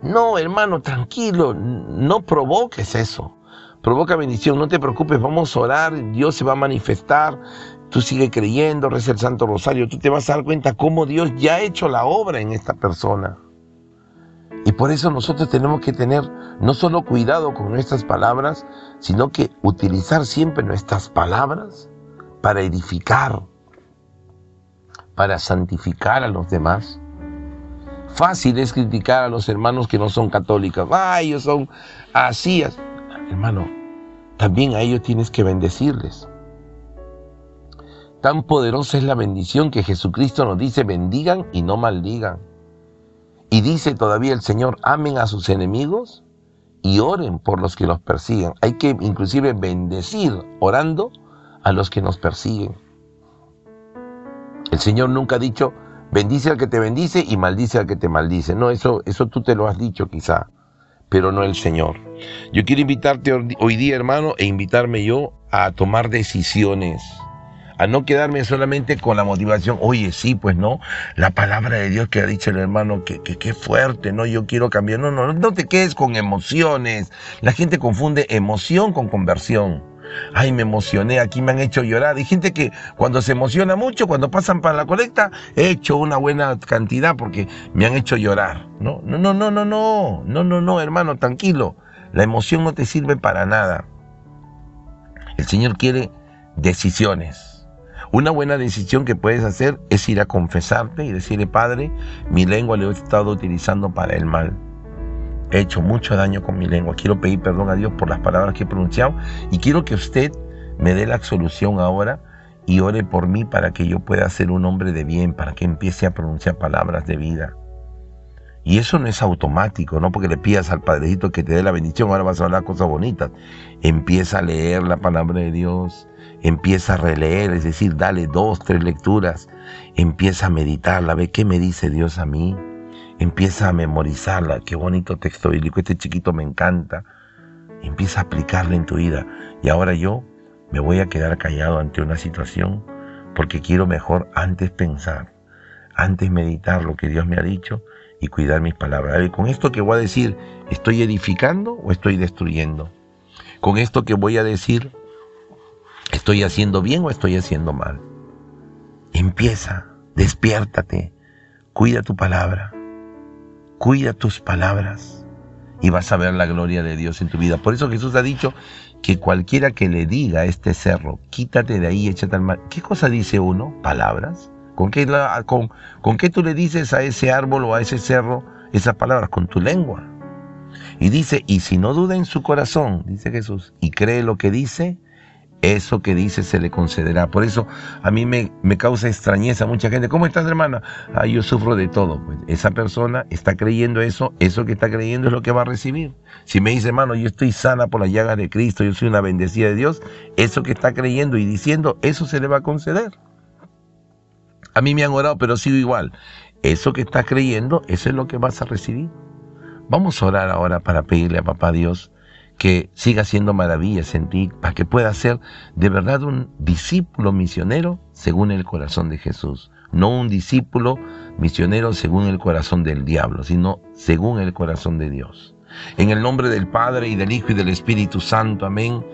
No, hermano, tranquilo, no provoques eso. Provoca bendición, no te preocupes, vamos a orar, Dios se va a manifestar. Tú sigue creyendo, reza el Santo Rosario, tú te vas a dar cuenta cómo Dios ya ha hecho la obra en esta persona. Y por eso nosotros tenemos que tener no solo cuidado con nuestras palabras, sino que utilizar siempre nuestras palabras para edificar, para santificar a los demás. Fácil es criticar a los hermanos que no son católicos. Ah, ellos son así. Hermano, también a ellos tienes que bendecirles. Tan poderosa es la bendición que Jesucristo nos dice: bendigan y no maldigan. Y dice todavía el Señor: amen a sus enemigos y oren por los que los persiguen. Hay que inclusive bendecir orando a los que nos persiguen. El Señor nunca ha dicho: bendice al que te bendice y maldice al que te maldice. No, eso tú te lo has dicho quizá, pero no el Señor. Yo quiero invitarte hoy día, hermano, e invitarme yo a tomar decisiones, a no quedarme solamente con la motivación. Oye, sí, pues no, la palabra de Dios que ha dicho el hermano, que fuerte, no, yo quiero cambiar. No te quedes con emociones. La gente confunde emoción con conversión. Ay, me emocioné, aquí me han hecho llorar. Hay gente que cuando se emociona mucho, cuando pasan para la colecta, he hecho una buena cantidad porque me han hecho llorar. No, hermano, tranquilo. La emoción no te sirve para nada. El Señor quiere decisiones. Una buena decisión que puedes hacer es ir a confesarte y decirle: Padre, mi lengua la he estado utilizando para el mal. He hecho mucho daño con mi lengua. Quiero pedir perdón a Dios por las palabras que he pronunciado y quiero que usted me dé la absolución ahora y ore por mí para que yo pueda ser un hombre de bien, para que empiece a pronunciar palabras de vida. Y eso no es automático, no porque le pidas al Padrecito que te dé la bendición, ahora vas a hablar cosas bonitas. Empieza a leer la palabra de Dios, empieza a releer, es decir, dale 2, 3 lecturas, empieza a meditarla, ve qué me dice Dios a mí. Empieza a memorizarla. Qué bonito texto bíblico, este chiquito me encanta. Empieza a aplicarla en tu vida. Y ahora yo me voy a quedar callado ante una situación porque quiero mejor antes pensar, antes meditar lo que Dios me ha dicho y cuidar mis palabras. A ver, con esto que voy a decir, ¿estoy edificando o estoy destruyendo? Con esto que voy a decir, ¿estoy haciendo bien o estoy haciendo mal? Empieza, despiértate, cuida tu palabra. Cuida tus palabras y vas a ver la gloria de Dios en tu vida. Por eso Jesús ha dicho que cualquiera que le diga a este cerro: quítate de ahí, échate al mar. ¿Qué cosa dice uno? Palabras. ¿Con qué tú le dices a ese árbol o a ese cerro esas palabras? Con tu lengua. Y dice: y si no duda en su corazón, dice Jesús, y cree lo que dice, eso que dice se le concederá. Por eso a mí me causa extrañeza mucha gente. ¿Cómo estás, hermana? Ah, yo sufro de todo. Pues esa persona está creyendo eso que está creyendo es lo que va a recibir. Si me dice: hermano, yo estoy sana por las llagas de Cristo, yo soy una bendecida de Dios, eso que está creyendo y diciendo, eso se le va a conceder. A mí me han orado, pero sigo igual. Eso que estás creyendo, eso es lo que vas a recibir. Vamos a orar ahora para pedirle a Papá Dios que siga haciendo maravillas en ti, para que puedas ser de verdad un discípulo misionero según el corazón de Jesús. No un discípulo misionero según el corazón del diablo, sino según el corazón de Dios. En el nombre del Padre, y del Hijo, y del Espíritu Santo. Amén.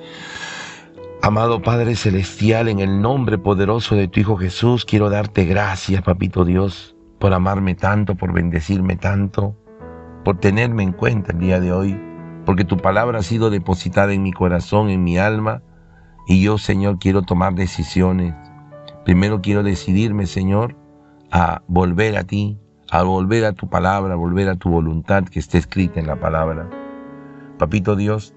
Amado Padre Celestial, en el nombre poderoso de tu Hijo Jesús, quiero darte gracias, Papito Dios, por amarme tanto, por bendecirme tanto, por tenerme en cuenta el día de hoy, porque tu palabra ha sido depositada en mi corazón, en mi alma, y yo, Señor, quiero tomar decisiones. Primero quiero decidirme, Señor, a volver a ti, a volver a tu palabra, a volver a tu voluntad que esté escrita en la palabra. Papito Dios,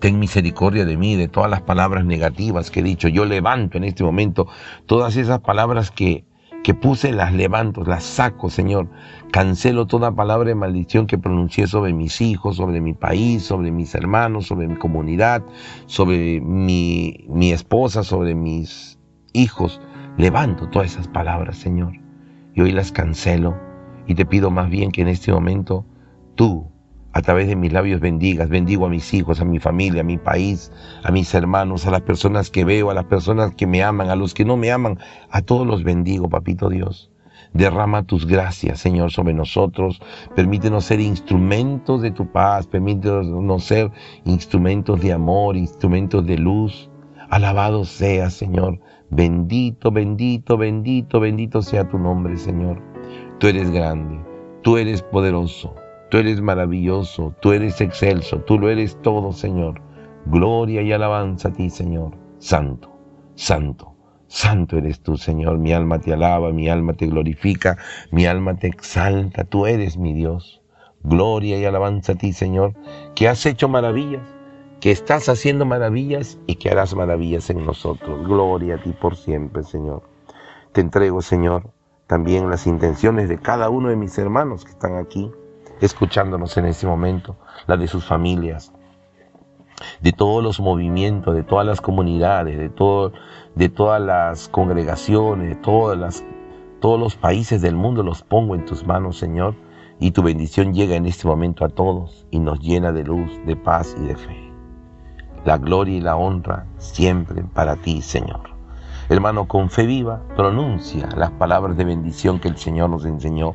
ten misericordia de mí, de todas las palabras negativas que he dicho. Yo levanto en este momento todas esas palabras que puse, las levanto, las saco, Señor. Cancelo toda palabra de maldición que pronuncié sobre mis hijos, sobre mi país, sobre mis hermanos, sobre mi comunidad, sobre mi esposa, sobre mis hijos. Levanto todas esas palabras, Señor, y hoy las cancelo. Y te pido más bien que en este momento tú, a través de mis labios, bendigas. Bendigo a mis hijos, a mi familia, a mi país, a mis hermanos, a las personas que veo, a las personas que me aman, a los que no me aman. A todos los bendigo, Papito Dios. Derrama tus gracias, Señor, sobre nosotros. Permítenos ser instrumentos de tu paz. Permítenos ser instrumentos de amor, instrumentos de luz. Alabado seas, Señor. Bendito, bendito, bendito, bendito sea tu nombre, Señor. Tú eres grande, tú eres poderoso. Tú eres maravilloso, tú eres excelso, tú lo eres todo, Señor. Gloria y alabanza a ti, Señor. Santo, santo, Santo eres tú, Señor, mi alma te alaba, mi alma te glorifica, mi alma te exalta, tú eres mi Dios. Gloria y alabanza a ti, Señor, que has hecho maravillas, que estás haciendo maravillas y que harás maravillas en nosotros. Gloria a ti por siempre, Señor. Te entrego, Señor, también las intenciones de cada uno de mis hermanos que están aquí, escuchándonos en este momento, las de sus familias, de todos los movimientos, de todas las comunidades, de todas las congregaciones, de todos los países del mundo, los pongo en tus manos, Señor, y tu bendición llega en este momento a todos y nos llena de luz, de paz y de fe. La gloria y la honra siempre para ti, Señor. Hermano, con fe viva, pronuncia las palabras de bendición que el Señor nos enseñó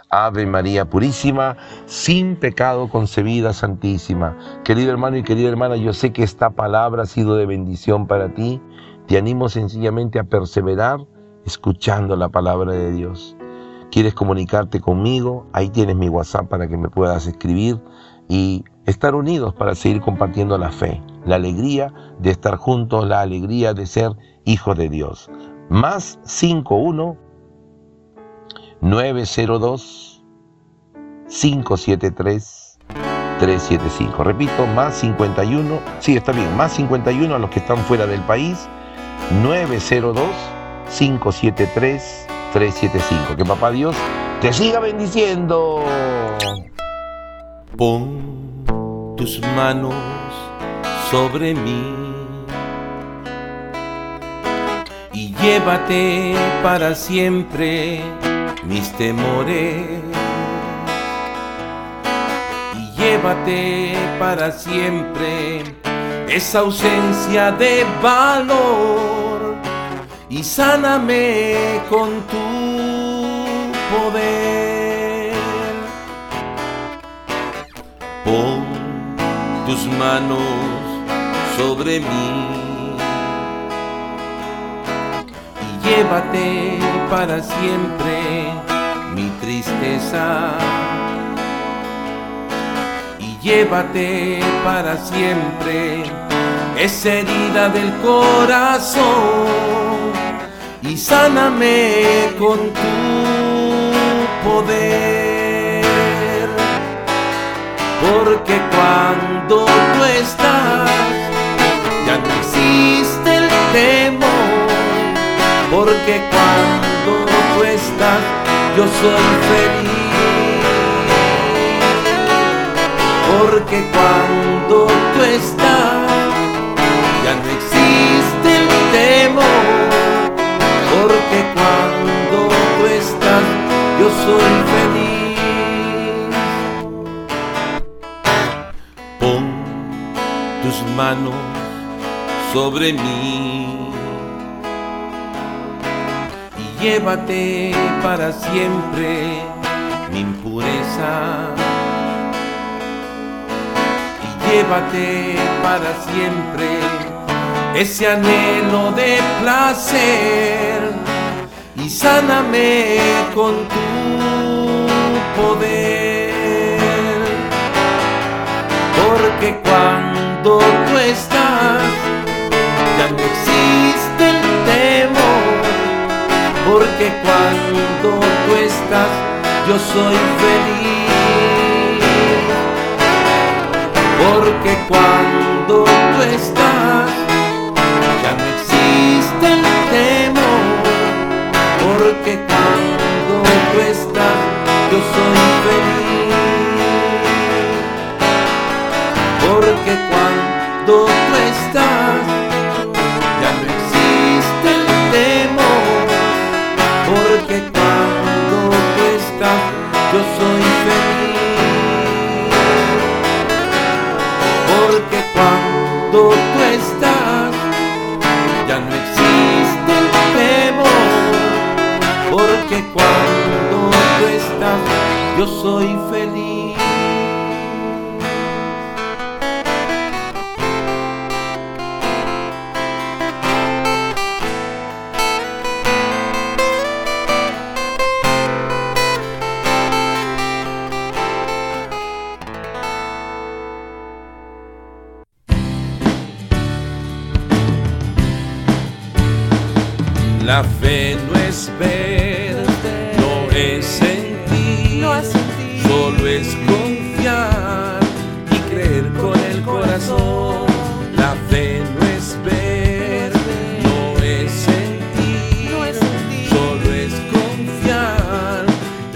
Ave María Purísima, sin pecado concebida, Santísima. Querido hermano y querida hermana, yo sé que esta palabra ha sido de bendición para ti. Te animo sencillamente a perseverar escuchando la palabra de Dios. ¿Quieres comunicarte conmigo? Ahí tienes mi WhatsApp para que me puedas escribir y estar unidos para seguir compartiendo la fe, la alegría de estar juntos, la alegría de ser hijos de Dios. Más 51 902 573 375. Repito, más 51, sí, está bien, más 51 a los que están fuera del país, 902 573 375. Que papá Dios te siga bendiciendo. Pon tus manos sobre mí y llévate para siempre mis temores, y llévate para siempre esa ausencia de valor, y sáname con tu poder. Pon tus manos sobre mí, llévate para siempre mi tristeza, y llévate para siempre esa herida del corazón, y sáname con tu poder. Porque cuando tú estás, ya no existe el temor. Porque cuando tú estás, yo soy feliz. Porque cuando tú estás, ya no existe el temor. Porque cuando tú estás, yo soy feliz. Pon tus manos sobre mí, llévate para siempre mi impureza, y llévate para siempre ese anhelo de placer, y sáname con tu poder. Porque cuando tú estás, ya no existe el temor. Porque cuando tú estás, yo soy feliz. Porque cuando tú estás, ya no existe el temor. Porque cuando tú estás, yo soy feliz. Porque cuando tú estás, porque cuando tú estás, yo soy feliz. Porque cuando tú estás, ya no existe el temor. Porque cuando tú estás, yo soy feliz. La fe no es ver, no es sentir, solo es confiar y creer con el corazón. La fe no es ver, no es sentir, solo es confiar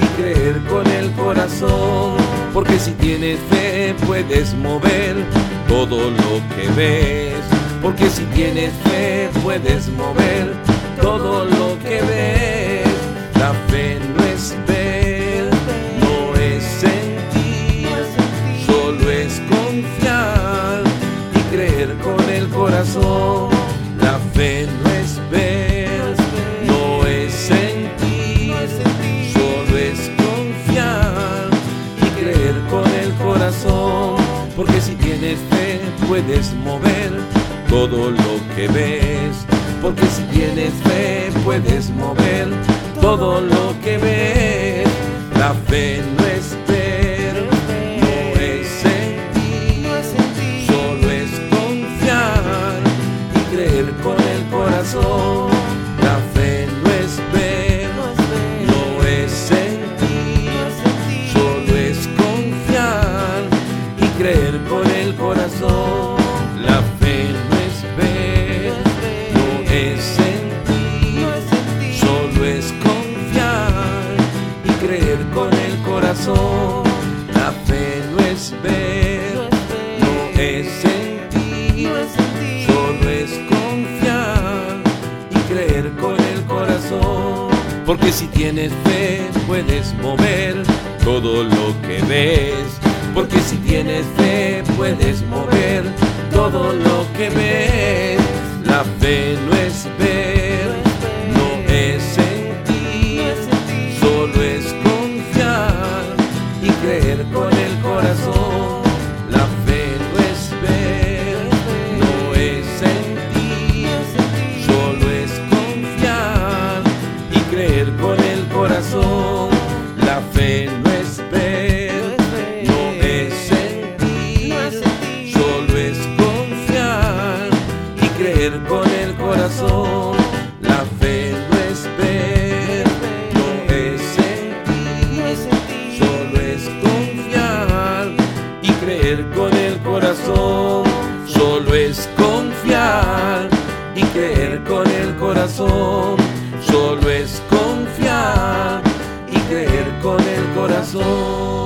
y creer con el corazón. Porque si tienes fe puedes mover todo lo que ves. Porque si tienes fe puedes mover todo lo que ves. La fe no es ver, no es sentir, solo es confiar y creer con el corazón. La fe no es ver, no es sentir, solo es confiar y creer con el corazón. Porque si tienes fe puedes mover todo lo que ves. Porque si tienes fe puedes mover todo lo que ves. La fe no es ver, no es sentir, solo es confiar y creer con el corazón. La fe no es ver, no es sentir, solo es confiar y creer con el corazón. La fe no es ver, no es sentir, solo es confiar y creer con el corazón. La fe no es ver, no es sentir, solo es confiar y creer con el corazón. Porque si tienes fe puedes mover todo lo que ves. Porque si tienes fe puedes mover todo lo que ves. La fe no es ver, no es sentir, solo es confiar y creer con el corazón. La fe no es ver, no es sentir, solo es confiar y creer con el corazón. La fe no es ver, con el corazón. La fe no es ver, no es sentir, solo es confiar y creer con el corazón. Solo es confiar y creer con el corazón. Solo es confiar y creer con el corazón.